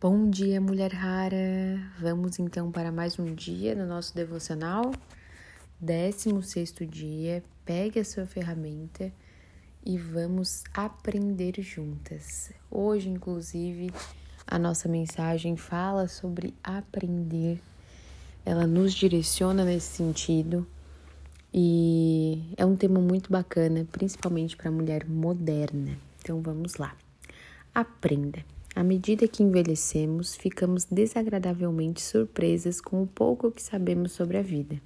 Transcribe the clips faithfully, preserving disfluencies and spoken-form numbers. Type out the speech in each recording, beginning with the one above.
Bom dia, mulher rara! Vamos então para mais um dia no nosso devocional. décimo sexto dia, pegue a sua ferramenta e vamos aprender juntas. Hoje, inclusive, a nossa mensagem fala sobre aprender. Ela nos direciona nesse sentido e é um tema muito bacana, principalmente para a mulher moderna. Então, vamos lá. Aprenda. À medida que envelhecemos, ficamos desagradavelmente surpresas com o pouco que sabemos sobre a vida.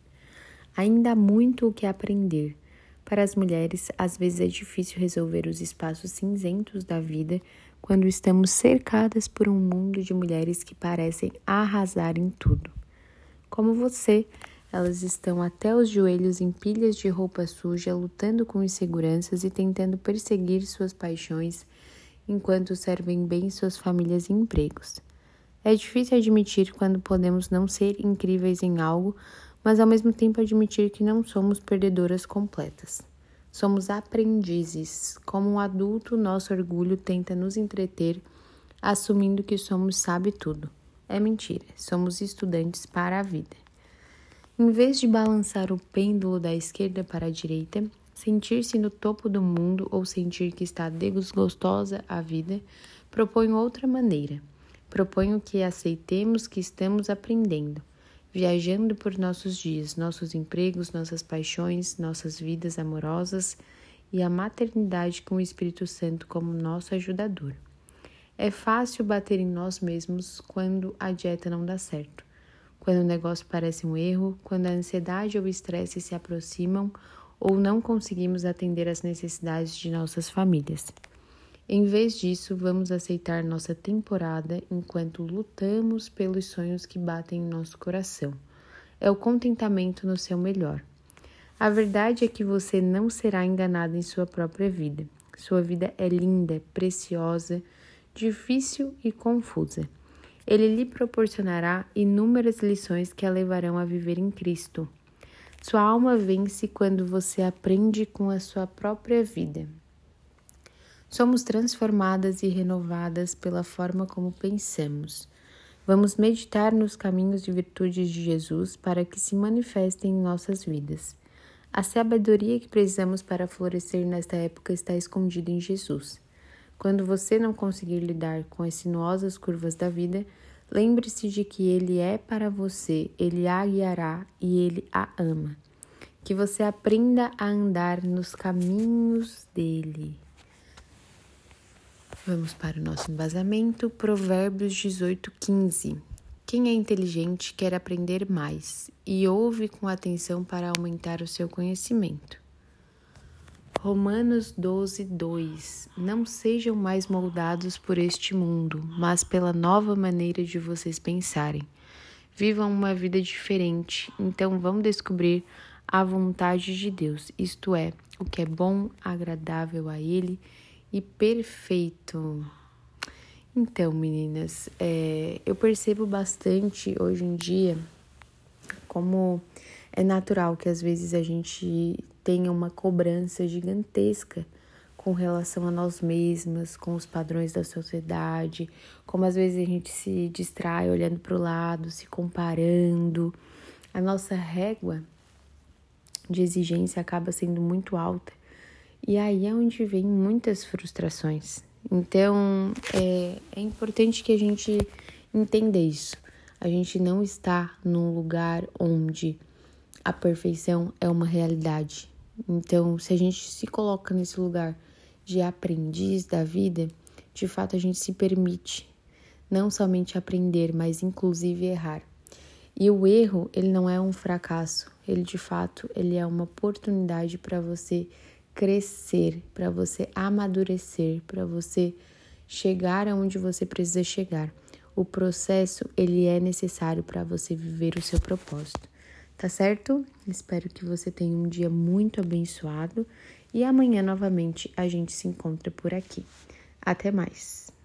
Ainda há muito o que aprender. Para as mulheres, às vezes é difícil resolver os espaços cinzentos da vida quando estamos cercadas por um mundo de mulheres que parecem arrasar em tudo. Como você, elas estão até os joelhos em pilhas de roupa suja, lutando com inseguranças e tentando perseguir suas paixões, enquanto servem bem suas famílias e empregos. É difícil admitir quando podemos não ser incríveis em algo, mas ao mesmo tempo admitir que não somos perdedoras completas. Somos aprendizes. Como um adulto, nosso orgulho tenta nos entreter, assumindo que somos sabe-tudo. É mentira, somos estudantes para a vida. Em vez de balançar o pêndulo da esquerda para a direita, sentir-se no topo do mundo ou sentir que está desgostosa a vida, proponho outra maneira. Proponho que aceitemos que estamos aprendendo, viajando por nossos dias, nossos empregos, nossas paixões, nossas vidas amorosas e a maternidade com o Espírito Santo como nosso ajudador. É fácil bater em nós mesmos quando a dieta não dá certo, quando o negócio parece um erro, quando a ansiedade ou o estresse se aproximam ou não conseguimos atender às necessidades de nossas famílias. Em vez disso, vamos aceitar nossa temporada enquanto lutamos pelos sonhos que batem em nosso coração. É o contentamento no seu melhor. A verdade é que você não será enganada em sua própria vida. Sua vida é linda, preciosa, difícil e confusa. Ele lhe proporcionará inúmeras lições que a levarão a viver em Cristo. Sua alma vence quando você aprende com a sua própria vida. Somos transformadas e renovadas pela forma como pensamos. Vamos meditar nos caminhos e virtudes de Jesus para que se manifestem em nossas vidas. A sabedoria que precisamos para florescer nesta época está escondida em Jesus. Quando você não conseguir lidar com as sinuosas curvas da vida, lembre-se de que Ele é para você, Ele a guiará e Ele a ama. Que você aprenda a andar nos caminhos dEle. Vamos para o nosso embasamento, Provérbios dezoito, quinze. Quem é inteligente quer aprender mais e ouve com atenção para aumentar o seu conhecimento. Romanos doze, dois. Não sejam mais moldados por este mundo, mas pela nova maneira de vocês pensarem. Vivam uma vida diferente, então vão descobrir a vontade de Deus, isto é, o que é bom, agradável a Ele e perfeito. Então, meninas, é, eu percebo bastante hoje em dia como é natural que às vezes a gente tenha uma cobrança gigantesca com relação a nós mesmas, com os padrões da sociedade, como às vezes a gente se distrai olhando para o lado, se comparando. A nossa régua de exigência acaba sendo muito alta. E aí é onde vem muitas frustrações. Então, é, é importante que a gente entenda isso. A gente não está num lugar onde a perfeição é uma realidade. Então, se a gente se coloca nesse lugar de aprendiz da vida, de fato a gente se permite não somente aprender, mas inclusive errar. E o erro, ele não é um fracasso, ele de fato ele é uma oportunidade para você crescer, para você amadurecer, para você chegar aonde você precisa chegar. O processo, ele é necessário para você viver o seu propósito. Tá certo? Espero que você tenha um dia muito abençoado e amanhã novamente a gente se encontra por aqui. Até mais!